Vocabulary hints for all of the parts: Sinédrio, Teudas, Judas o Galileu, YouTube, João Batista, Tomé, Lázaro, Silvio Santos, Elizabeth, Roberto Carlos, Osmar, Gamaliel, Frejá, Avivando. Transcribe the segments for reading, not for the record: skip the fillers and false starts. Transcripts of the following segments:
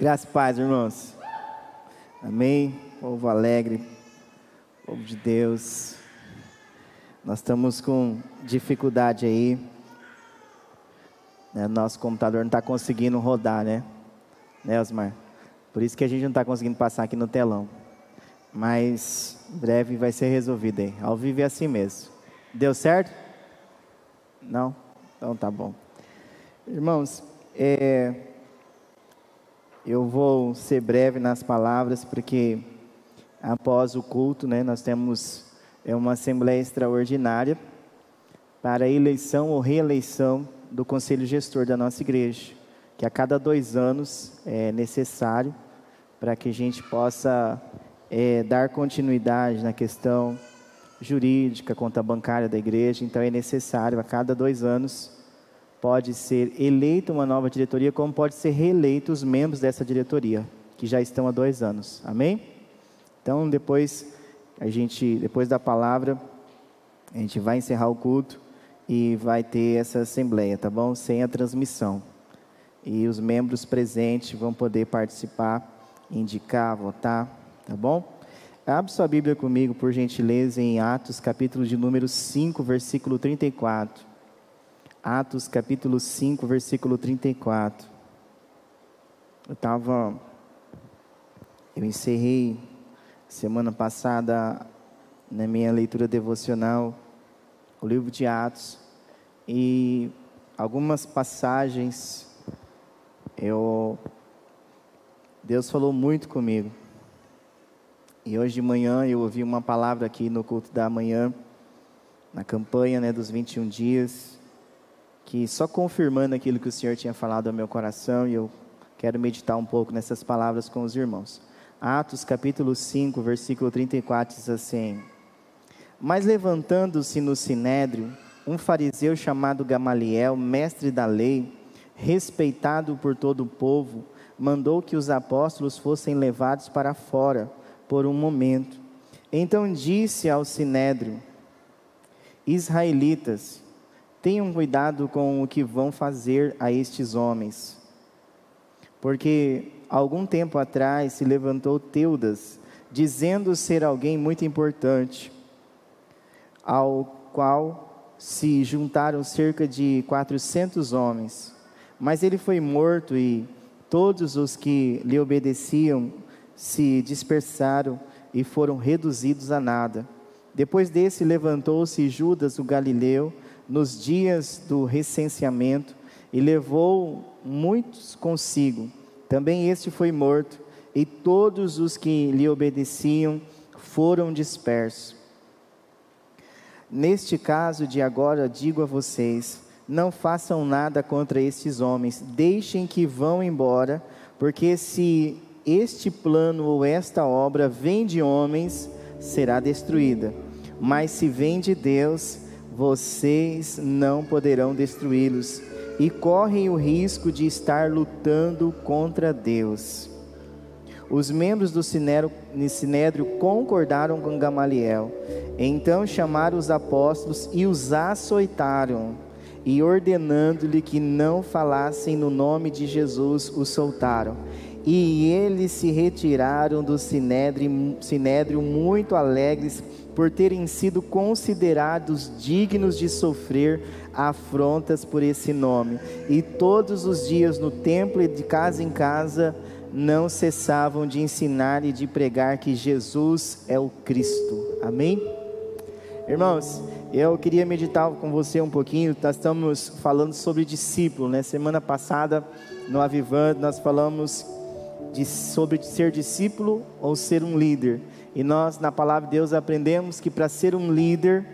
Graças e paz, irmãos. Amém. Povo alegre, povo de Deus. Nós estamos com dificuldade aí. Né? Nosso computador não está conseguindo rodar, né, Osmar? Por isso que a gente não está conseguindo passar aqui no telão. Mas em breve vai ser resolvido aí. Ao vivo é assim mesmo. Deu certo? Não? Então tá bom. Irmãos, eu vou ser breve nas palavras, porque após o culto, nós temos uma assembleia extraordinária para a eleição ou reeleição do conselho gestor da nossa igreja, que a cada 2 anos é necessário para que a gente possa dar continuidade na questão jurídica, conta bancária da igreja. Então é necessário, a cada 2 anos pode ser eleita uma nova diretoria, como pode ser reeleito os membros dessa diretoria, que já estão há 2 anos, amém? Então depois da palavra, a gente vai encerrar o culto e vai ter essa assembleia, tá bom? Sem a transmissão. E os membros presentes vão poder participar, indicar, votar, tá bom? Abre sua Bíblia comigo, por gentileza, em Atos, capítulo de número 5, versículo 34. Atos capítulo 5, versículo 34. Eu encerrei semana passada, na minha leitura devocional, o livro de Atos, e algumas passagens, Deus falou muito comigo. E hoje de manhã eu ouvi uma palavra aqui no culto da manhã, na campanha dos 21 dias, que só confirmando aquilo que o Senhor tinha falado ao meu coração, e eu quero meditar um pouco nessas palavras com os irmãos. Atos capítulo 5, versículo 34 diz assim: Mas levantando-se no Sinédrio, um fariseu chamado Gamaliel, mestre da lei, respeitado por todo o povo, mandou que os apóstolos fossem levados para fora por um momento. Então disse ao Sinédrio: Israelitas, tenham cuidado com o que vão fazer a estes homens, porque algum tempo atrás se levantou Teudas, dizendo ser alguém muito importante, ao qual se juntaram cerca de 400 homens, mas ele foi morto e todos os que lhe obedeciam se dispersaram e foram reduzidos a nada. Depois desse levantou-se Judas o Galileu, nos dias do recenseamento, e levou muitos consigo. Também este foi morto, e todos os que lhe obedeciam foram dispersos. Neste caso de agora digo a vocês, não façam nada contra estes homens, deixem que vão embora, porque se este plano ou esta obra vem de homens, será destruída, mas se vem de Deus, vocês não poderão destruí-los, e correm o risco de estar lutando contra Deus. Os membros do Sinédrio concordaram com Gamaliel. Então chamaram os apóstolos e os açoitaram, e ordenando-lhe que não falassem no nome de Jesus, os soltaram. E eles se retiraram do Sinédrio muito alegres por terem sido considerados dignos de sofrer afrontas por esse nome. E todos os dias no templo e de casa em casa não cessavam de ensinar e de pregar que Jesus é o Cristo. Amém? Irmãos, eu queria meditar com você um pouquinho. Nós estamos falando sobre discípulo, Semana passada no Avivando nós falamos sobre ser discípulo ou ser um líder. E nós, na palavra de Deus, aprendemos que para ser um líder,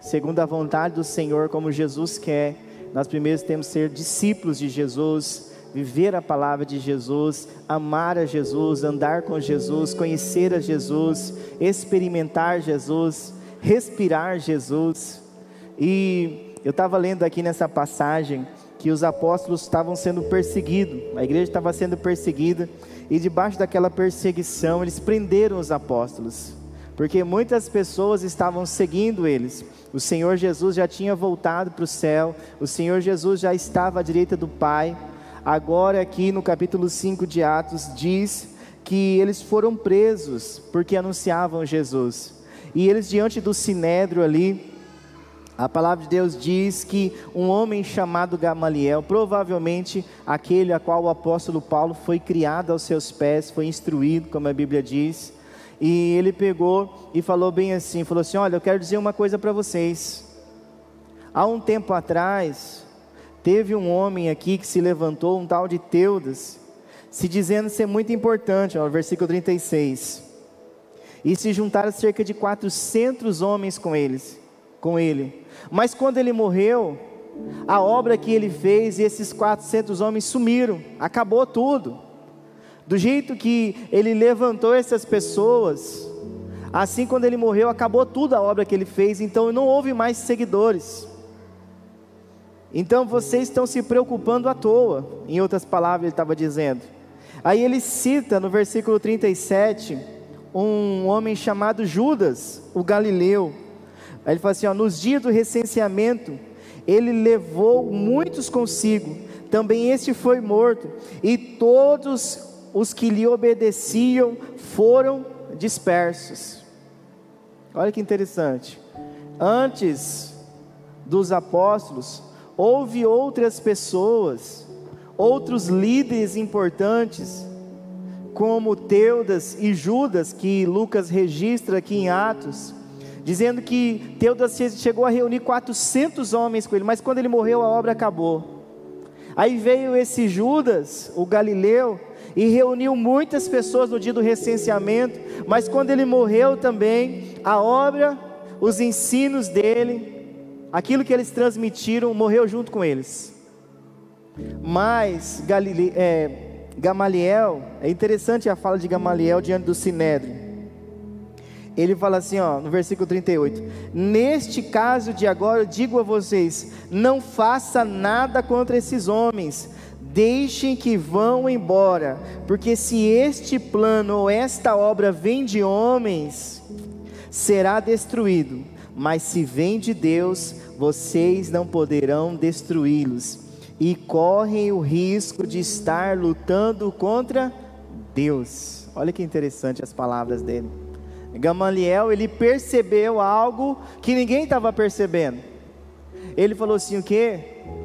segundo a vontade do Senhor, como Jesus quer, nós primeiro temos que ser discípulos de Jesus, viver a palavra de Jesus, amar a Jesus, andar com Jesus, conhecer a Jesus, experimentar Jesus, respirar Jesus. E eu estava lendo aqui nessa passagem que os apóstolos estavam sendo perseguidos, a igreja estava sendo perseguida, e debaixo daquela perseguição eles prenderam os apóstolos, porque muitas pessoas estavam seguindo eles. O Senhor Jesus já tinha voltado para o céu, o Senhor Jesus já estava à direita do Pai, Agora aqui no capítulo 5 de Atos diz que eles foram presos porque anunciavam Jesus. E eles diante do Sinédrio ali, a palavra de Deus diz que um homem chamado Gamaliel, provavelmente aquele a qual o apóstolo Paulo foi criado aos seus pés, foi instruído, como a Bíblia diz. E ele pegou e falou bem assim, falou assim: olha, eu quero dizer uma coisa para vocês. Há um tempo atrás, teve um homem aqui que se levantou, um tal de Teudas, se dizendo ser muito importante, ó, versículo 36. E se juntaram cerca de 400 homens com ele. Mas quando ele morreu, a obra que ele fez, e esses 400 homens sumiram, acabou tudo. Do jeito que ele levantou essas pessoas, assim quando ele morreu, acabou tudo a obra que ele fez, então não houve mais seguidores. Então vocês estão se preocupando à toa, em outras palavras ele estava dizendo. Aí ele cita no versículo 37, um homem chamado Judas, o Galileu. Aí ele fala assim, ó, nos dias do recenseamento, ele levou muitos consigo, também este foi morto, e todos os que lhe obedeciam foram dispersos. Olha que interessante, antes dos apóstolos, houve outras pessoas, outros líderes importantes, como Teudas e Judas, que Lucas registra aqui em Atos, dizendo que Teudas chegou a reunir 400 homens com ele, mas quando ele morreu a obra acabou. Aí veio esse Judas, o Galileu, e reuniu muitas pessoas no dia do recenseamento, mas quando ele morreu também, a obra, os ensinos dele, aquilo que eles transmitiram, morreu junto com eles. Mas Gamaliel, é interessante a fala de Gamaliel diante do Sinédrio. Ele fala assim, ó, no versículo 38, neste caso de agora, eu digo a vocês, não faça nada contra esses homens, deixem que vão embora, porque se este plano ou esta obra vem de homens, será destruído. Mas se vem de Deus, vocês não poderão destruí-los, e correm o risco de estar lutando contra Deus. Olha que interessante as palavras dele. Gamaliel, ele percebeu algo que ninguém estava percebendo. Ele falou assim, o quê?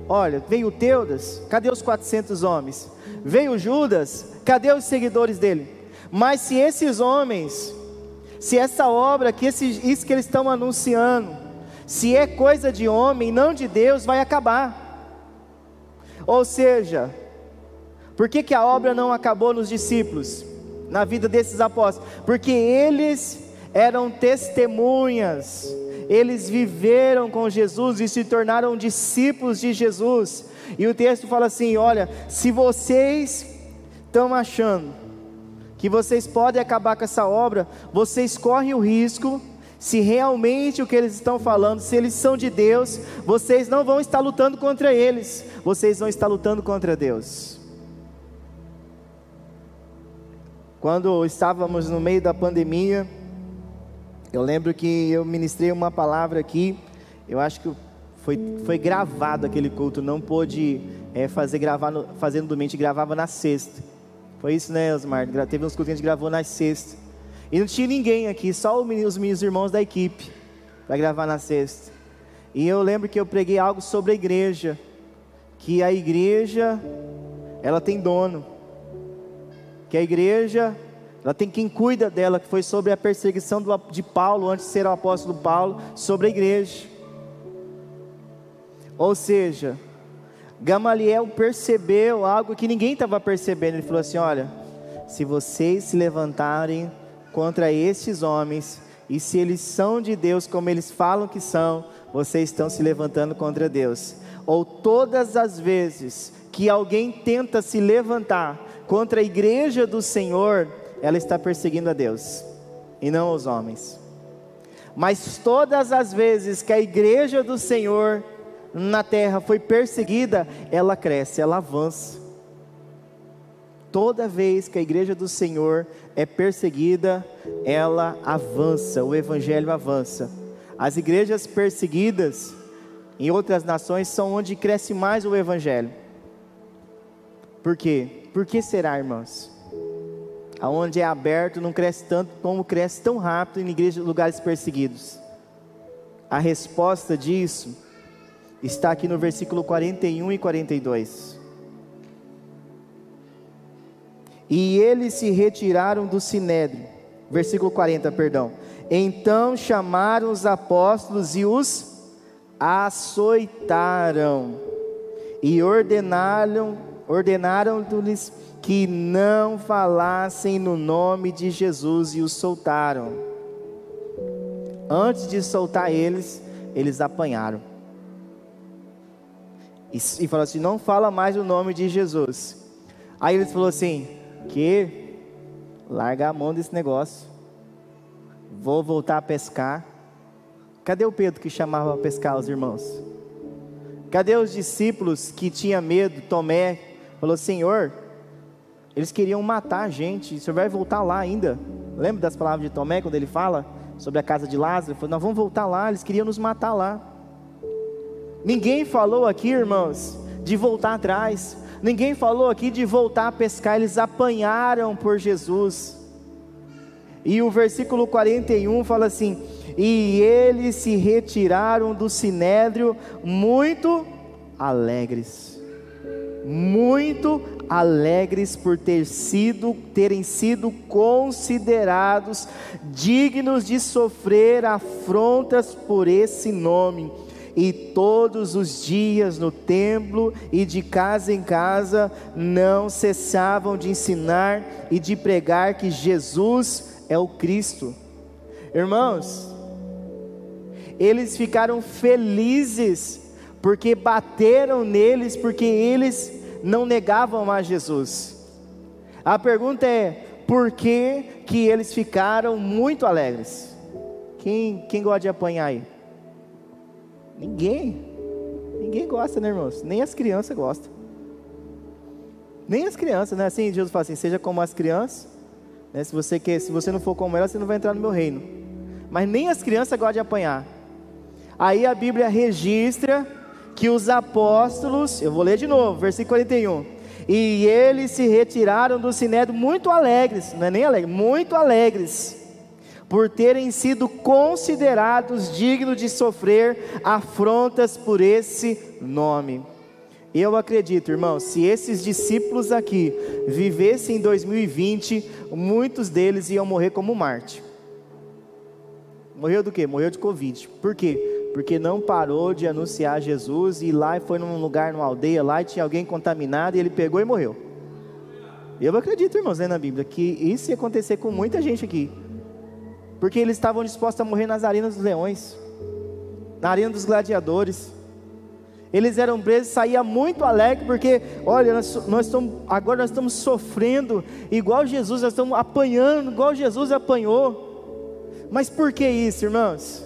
Olha, veio Teudas, cadê os 400 homens? Veio Judas, cadê os seguidores dele? Mas se esses homens... se essa obra, que isso que eles estão anunciando, se é coisa de homem, não de Deus, vai acabar. Ou seja, por que a obra não acabou nos discípulos, na vida desses apóstolos? Porque eles eram testemunhas, eles viveram com Jesus e se tornaram discípulos de Jesus. E o texto fala assim, olha, se vocês estão achando que vocês podem acabar com essa obra, vocês correm o risco, se realmente o que eles estão falando, se eles são de Deus, vocês não vão estar lutando contra eles, vocês vão estar lutando contra Deus. Quando estávamos no meio da pandemia, eu lembro que eu ministrei uma palavra aqui, eu acho que foi gravado aquele culto, não pôde fazer no domingo, a gente gravava na sexta. Foi isso, né, Osmar? Teve uns cultos que a gente gravou na sexta. E não tinha ninguém aqui, só os meus irmãos da equipe, para gravar na sexta. E eu lembro que eu preguei algo sobre a igreja. Que a igreja, ela tem dono. Que a igreja, ela tem quem cuida dela. Que foi sobre a perseguição de Paulo, antes de ser o apóstolo Paulo, sobre a igreja. Ou seja... Gamaliel percebeu algo que ninguém estava percebendo. Ele falou assim, olha, se vocês se levantarem contra estes homens, e se eles são de Deus como eles falam que são, vocês estão se levantando contra Deus. Ou todas as vezes que alguém tenta se levantar contra a igreja do Senhor, ela está perseguindo a Deus e não aos homens. Mas todas as vezes que a igreja do Senhor na terra foi perseguida, ela cresce, ela avança. Toda vez que a igreja do Senhor é perseguida, ela avança, o evangelho avança. As igrejas perseguidas em outras nações são onde cresce mais o evangelho. Por quê? Por que será, irmãos? Aonde é aberto não cresce tanto, como cresce tão rápido em igrejas, lugares perseguidos. A resposta disso está aqui no versículo 41 e 42. E eles se retiraram do Sinédrio. Versículo 40, perdão. Então chamaram os apóstolos e os açoitaram. E ordenaram-lhes que não falassem no nome de Jesus, e os soltaram. Antes de soltar eles, eles apanharam. E falaram assim: não fala mais o nome de Jesus. Aí eles falaram assim: que? Larga a mão desse negócio. Vou voltar a pescar. Cadê o Pedro que chamava a pescar os irmãos? Cadê os discípulos que tinha medo? Tomé falou: Senhor, eles queriam matar a gente, o Senhor vai voltar lá ainda? Lembra das palavras de Tomé, quando ele fala sobre a casa de Lázaro? Ele falou: nós vamos voltar lá, eles queriam nos matar lá. Ninguém falou aqui, irmãos, de voltar atrás. Ninguém falou aqui de voltar a pescar. Eles apanharam por Jesus. E o versículo 41 fala assim: e eles se retiraram do Sinédrio muito alegres. Muito alegres por terem sido considerados dignos de sofrer afrontas por esse nome. E todos os dias no templo e de casa em casa não cessavam de ensinar e de pregar que Jesus é o Cristo. Irmãos, eles ficaram felizes porque bateram neles, porque eles não negavam a Jesus. A pergunta é: por que que eles ficaram muito alegres? Quem gosta de apanhar aí? Ninguém gosta, né, irmãos? Nem as crianças gostam. Nem as crianças, né? Assim Jesus fala assim: seja como as crianças, né? Se você não for como elas, você não vai entrar no meu reino. Mas nem as crianças gostam de apanhar. Aí a Bíblia registra que os apóstolos, eu vou ler de novo, versículo 41, e eles se retiraram do Sinédrio muito alegres, não é nem alegre, muito alegres, por terem sido considerados dignos de sofrer afrontas por esse nome. Eu acredito, irmão, se esses discípulos aqui vivessem em 2020, muitos deles iam morrer como Marte. Morreu do quê? Morreu de Covid. Por quê? Porque não parou de anunciar Jesus, e lá foi num lugar, numa aldeia lá, e tinha alguém contaminado, e ele pegou e morreu. Eu acredito, irmãos, lendo a Bíblia, que isso ia acontecer com muita gente aqui, porque eles estavam dispostos a morrer nas arenas dos leões, na arena dos gladiadores. Eles eram presos, saía muito alegre, porque olha, nós estamos sofrendo igual Jesus, nós estamos apanhando igual Jesus apanhou. Mas por que isso, irmãos?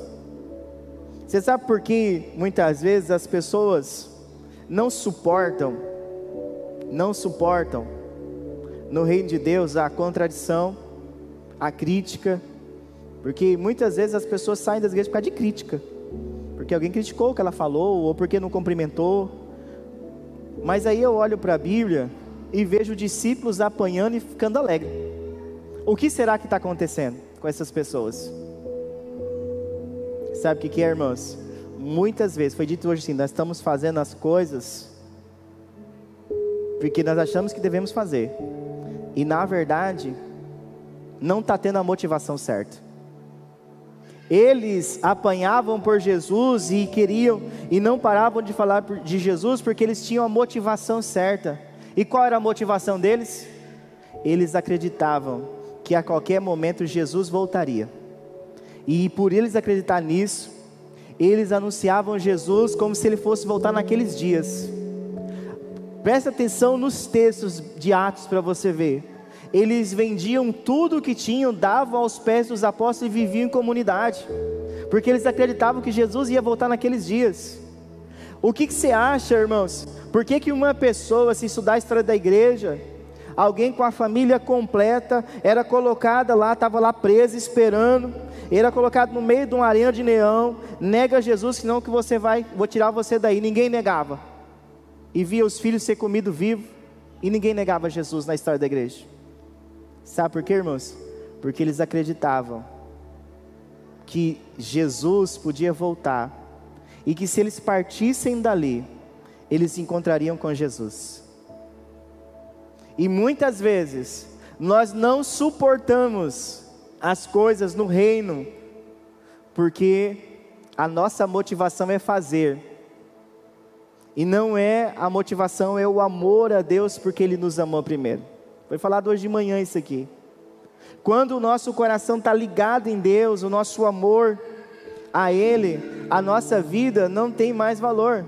Você sabe por que muitas vezes as pessoas não suportam no reino de Deus a contradição, a crítica? Porque muitas vezes as pessoas saem das igrejas por causa de crítica, porque alguém criticou o que ela falou, ou porque não cumprimentou. Mas aí eu olho para a Bíblia e vejo discípulos apanhando e ficando alegre. O que será que está acontecendo com essas pessoas? Sabe o que é, irmãos? Muitas vezes, foi dito hoje assim, nós estamos fazendo as coisas porque nós achamos que devemos fazer, e na verdade não está tendo a motivação certa. Eles apanhavam por Jesus e queriam, e não paravam de falar de Jesus, porque eles tinham a motivação certa. E qual era a motivação deles? Eles acreditavam que a qualquer momento Jesus voltaria. E por eles acreditar nisso, eles anunciavam Jesus como se ele fosse voltar naqueles dias. Presta atenção nos textos de Atos para você ver. Eles vendiam tudo o que tinham, davam aos pés dos apóstolos e viviam em comunidade, porque eles acreditavam que Jesus ia voltar naqueles dias. O que você acha, irmãos? Por que que uma pessoa, se estudar a história da igreja, alguém com a família completa era colocada lá, estava lá presa esperando, era colocado no meio de uma arena de neão, nega Jesus, senão que vou tirar você daí? Ninguém negava, e via os filhos ser comido vivo, E ninguém negava Jesus na história da igreja. Sabe por quê, irmãos? Porque eles acreditavam que Jesus podia voltar, e que se eles partissem dali, eles se encontrariam com Jesus. E muitas vezes nós não suportamos as coisas no reino, porque a nossa motivação é fazer, e não é a motivação, é o amor a Deus, porque Ele nos amou primeiro. Foi falado hoje de manhã isso aqui. Quando o nosso coração está ligado em Deus, o nosso amor a Ele, a nossa vida não tem mais valor.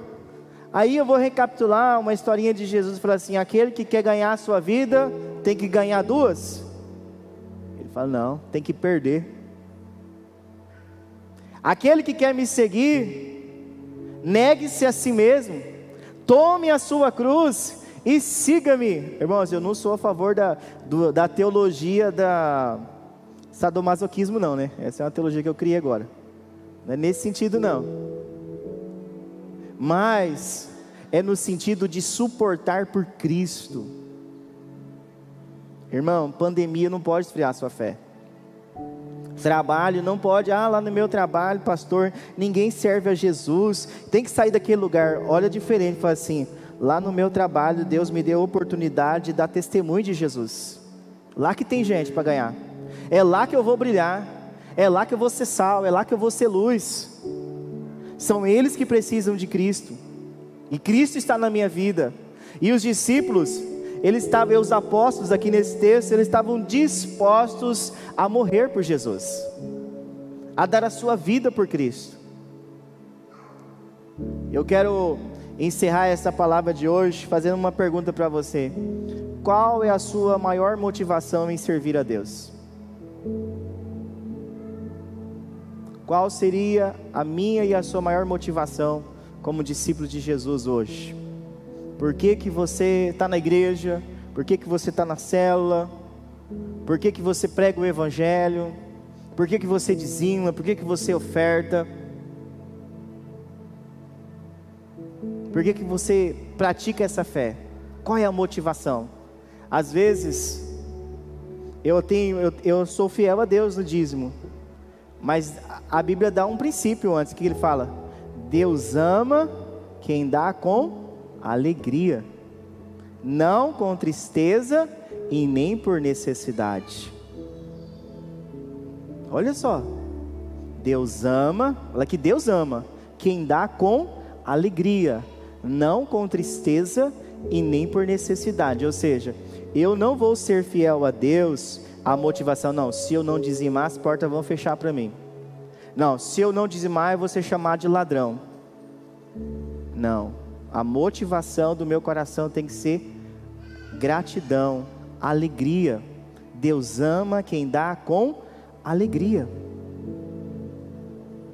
Aí eu vou recapitular uma historinha de Jesus, fala assim: aquele que quer ganhar a sua vida, tem que ganhar duas? Ele fala, não, tem que perder. Aquele que quer me seguir, negue-se a si mesmo, tome a sua cruz e siga-me. Irmãos, eu não sou a favor da teologia da sadomasoquismo não, né? Essa é uma teologia que eu criei agora, não é nesse sentido não, mas é no sentido de suportar por Cristo. Irmão, pandemia não pode esfriar a sua fé. Trabalho não pode, lá no meu trabalho, pastor, ninguém serve a Jesus, tem que sair daquele lugar. Olha diferente, fala assim: lá no meu trabalho, Deus me deu a oportunidade de dar testemunho de Jesus. Lá que tem gente para ganhar, é lá que eu vou brilhar, é lá que eu vou ser sal, é lá que eu vou ser luz. São eles que precisam de Cristo, e Cristo está na minha vida. E os discípulos, os apóstolos aqui nesse texto, eles estavam dispostos a morrer por Jesus, a dar a sua vida por Cristo. Eu quero encerrar essa palavra de hoje fazendo uma pergunta para você: qual é a sua maior motivação em servir a Deus? Qual seria a minha e a sua maior motivação como discípulo de Jesus hoje? Por que que você está na igreja? Por que que você está na célula? Por que que você prega o evangelho? Por que que você dizima? Por que que você oferta? Por que que você pratica essa fé? Qual é a motivação? Às vezes eu sou fiel a Deus no dízimo, mas a Bíblia dá um princípio antes, que ele fala: Deus ama quem dá com alegria, não com tristeza e nem por necessidade. Olha só, Deus ama, olha que Deus ama quem dá com alegria, não com tristeza e nem por necessidade. Ou seja, eu não vou ser fiel a Deus, a motivação, não, se eu não dizimar as portas vão fechar para mim, não, se eu não dizimar eu vou ser chamado de ladrão. Não, a motivação do meu coração tem que ser gratidão, alegria. Deus ama quem dá com alegria.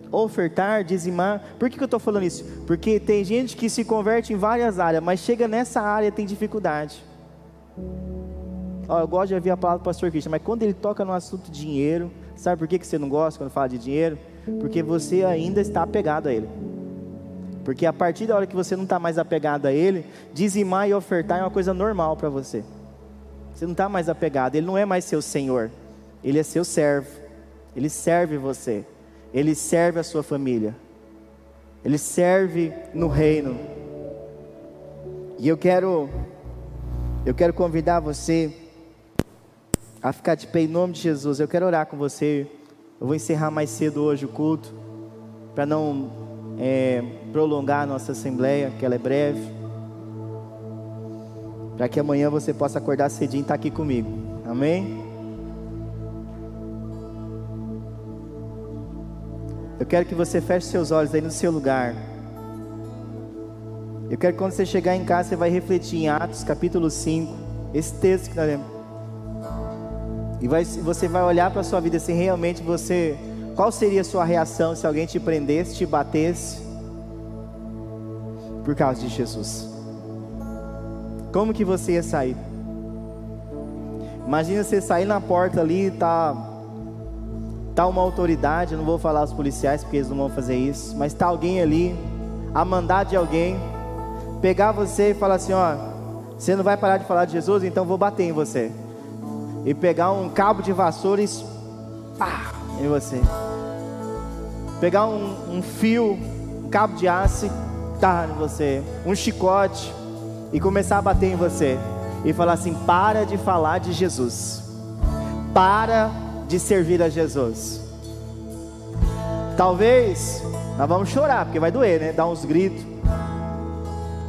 Ofertar, dizimar. Por que eu estou falando isso? Porque tem gente que se converte em várias áreas, mas chega nessa área e tem dificuldade. Eu gosto de ouvir a palavra do pastor Cristian, mas quando ele toca no assunto dinheiro, sabe por que você não gosta quando fala de dinheiro? Porque você ainda está apegado a ele. Porque a partir da hora que você não está mais apegado a ele, dizimar e ofertar é uma coisa normal para você. Você não está mais apegado, ele não é mais seu senhor, ele é seu servo. Ele serve você, ele serve a sua família, ele serve no reino. E eu quero convidar você a ficar de pé em nome de Jesus. Eu quero orar com você. Eu vou encerrar mais cedo hoje o culto, para não prolongar a nossa assembleia, que ela é breve, para que amanhã você possa acordar cedinho e estar aqui comigo, amém? Eu quero que você feche seus olhos aí no seu lugar. Eu quero que quando você chegar em casa, você vai refletir em Atos capítulo 5, esse texto que nós lemos, e você vai olhar para a sua vida assim, realmente você... Qual seria a sua reação se alguém te prendesse, te batesse, por causa de Jesus? Como que você ia sair? Imagina você sair na porta ali, tá uma autoridade, eu não vou falar os policiais porque eles não vão fazer isso, mas tá alguém ali, a mandar de alguém, pegar você e falar assim: ó, Você não vai parar de falar de Jesus? Então vou bater em você. E pegar um cabo de vassoura e pá, em você. Pegar um fio, um cabo de aço, tá em você. Um chicote e começar a bater em você. E falar assim: para de falar de Jesus. Para de servir a Jesus. Talvez nós vamos chorar, porque vai doer, né? Dar uns gritos.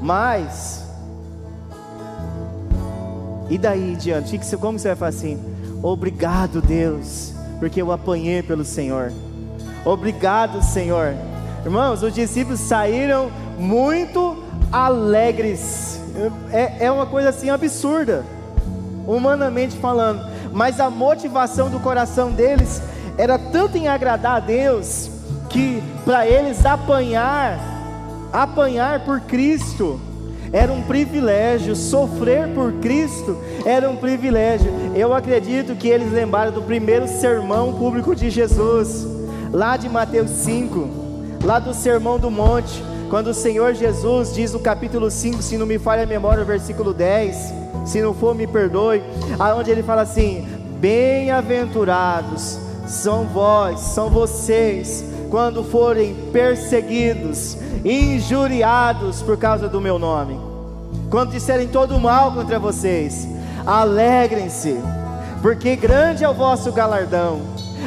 Mas e daí diante? Como você vai falar assim? Obrigado, Deus, porque eu apanhei pelo Senhor. Obrigado, Senhor. Irmãos, os discípulos saíram muito alegres. É uma coisa assim absurda, humanamente falando. Mas a motivação do coração deles era tanto em agradar a Deus, que para eles apanhar por Cristo era um privilégio, sofrer por Cristo era um privilégio. Eu acredito que eles lembraram do primeiro sermão público de Jesus, lá de Mateus 5, lá do Sermão do Monte, quando o Senhor Jesus diz no capítulo 5, se não me falha a memória, o versículo 10, se não for me perdoe, aonde ele fala assim: bem-aventurados são vocês, quando forem perseguidos, injuriados por causa do meu nome, quando disserem todo mal contra vocês, alegrem-se, porque grande é o vosso galardão.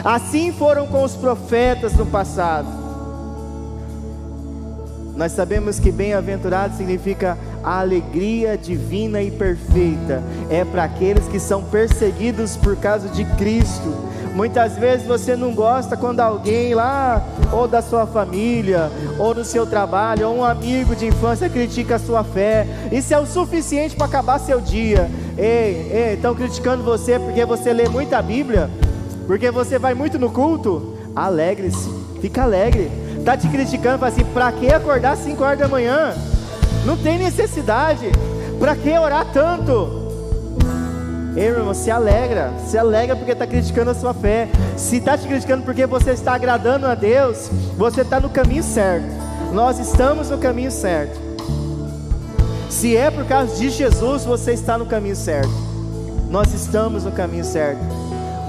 Assim foram com os profetas no passado. Nós sabemos que bem-aventurado significa a alegria divina e perfeita, é para aqueles que são perseguidos por causa de Cristo. Muitas vezes você não gosta quando alguém lá, ou da sua família, ou no seu trabalho, ou um amigo de infância critica a sua fé. Isso é o suficiente para acabar seu dia. Ei, estão criticando você porque você lê muita Bíblia? Porque você vai muito no culto? Alegre-se, fica alegre. Está te criticando, fala assim: para que acordar às 5 horas da manhã? Não tem necessidade. Para que orar tanto? Ei, irmão, se alegra porque está criticando a sua fé. Se está te criticando porque você está agradando a Deus, você está no caminho certo. Nós estamos no caminho certo. Se é por causa de Jesus, você está no caminho certo. Nós estamos no caminho certo.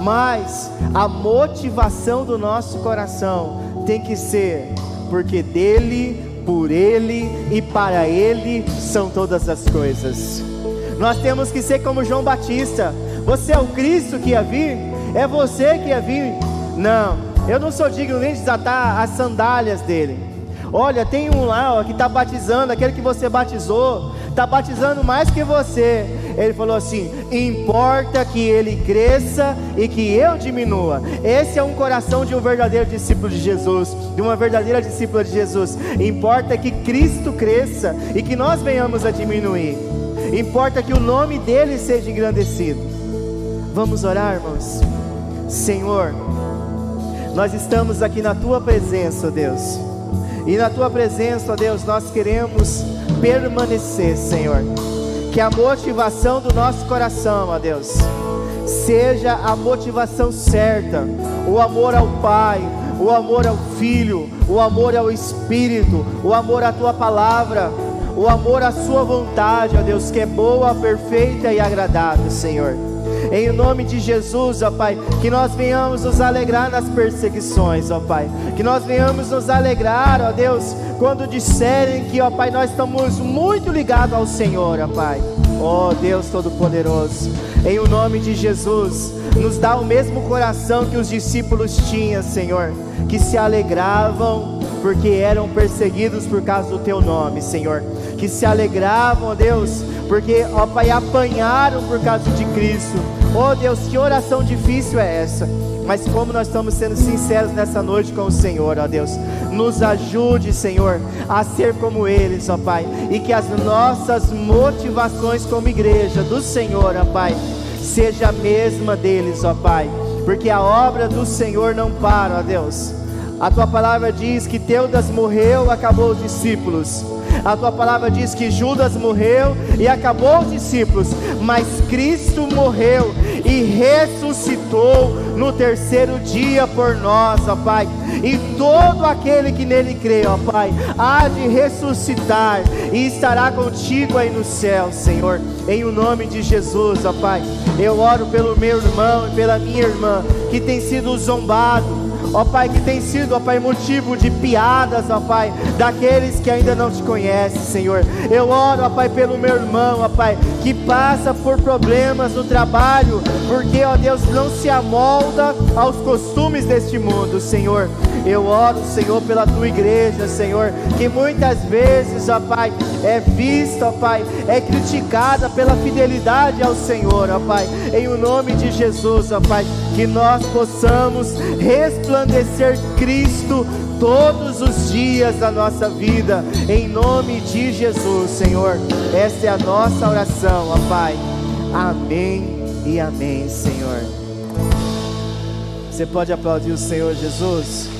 Mas a motivação do nosso coração tem que ser: porque dele, por ele e para ele são todas as coisas. Nós temos que ser como João Batista. Você é o Cristo que ia vir? É você que ia vir? Não, eu não sou digno nem de desatar as sandálias dele. Olha, tem um lá, ó, que está batizando, aquele que você batizou, está batizando mais que você. Ele falou assim: importa que ele cresça e que eu diminua. Esse é um coração de um verdadeiro discípulo de Jesus, de uma verdadeira discípula de Jesus. Importa que Cristo cresça e que nós venhamos a diminuir. Importa que o nome dele seja engrandecido. Vamos orar, irmãos. Senhor, nós estamos aqui na tua presença, ó Deus. E na tua presença, ó Deus, nós queremos permanecer, Senhor. Que a motivação do nosso coração, ó Deus, seja a motivação certa, o amor ao Pai, o amor ao Filho, o amor ao Espírito, o amor à tua palavra, o amor à sua vontade, ó Deus, que é boa, perfeita e agradável, Senhor. Em nome de Jesus, ó Pai, que nós venhamos nos alegrar nas perseguições, ó Pai. Que nós venhamos nos alegrar, ó Deus, quando disserem que, ó Pai, nós estamos muito ligados ao Senhor, ó Pai. Ó Deus Todo-Poderoso, em o nome de Jesus, nos dá o mesmo coração que os discípulos tinham, Senhor, que se alegravam porque eram perseguidos por causa do Teu nome, Senhor. Que se alegravam, ó Deus, porque, ó Pai, apanharam por causa de Cristo. Ó Deus, que oração difícil é essa? Mas como nós estamos sendo sinceros nessa noite com o Senhor, ó Deus, nos ajude, Senhor, a ser como eles, ó Pai. E que as nossas motivações como igreja do Senhor, ó Pai, seja a mesma deles, ó Pai. Porque a obra do Senhor não para, ó Deus. A Tua palavra diz que Teudas morreu, acabou os discípulos. A Tua palavra diz que Judas morreu e acabou os discípulos. Mas Cristo morreu e ressuscitou no terceiro dia por nós, ó Pai. E todo aquele que nele crê, ó Pai, há de ressuscitar e estará contigo aí no céu, Senhor. Em o nome de Jesus, ó Pai, eu oro pelo meu irmão e pela minha irmã que tem sido zombado, ó Pai, que tem sido, ó Pai, motivo de piadas, ó Pai, daqueles que ainda não te conhecem, Senhor. Eu oro, ó Pai, pelo meu irmão, ó Pai, que passa por problemas no trabalho, porque, ó Deus, não se amolda aos costumes deste mundo, Senhor. Eu oro, Senhor, pela tua igreja, Senhor, que muitas vezes, ó Pai, é vista, ó Pai, é criticada pela fidelidade ao Senhor, ó Pai. Em o nome de Jesus, ó Pai, que nós possamos resplandecer Cristo todos os dias da nossa vida, em nome de Jesus, Senhor. Essa é a nossa oração, ó Pai. Amém e amém, Senhor. Você pode aplaudir o Senhor Jesus?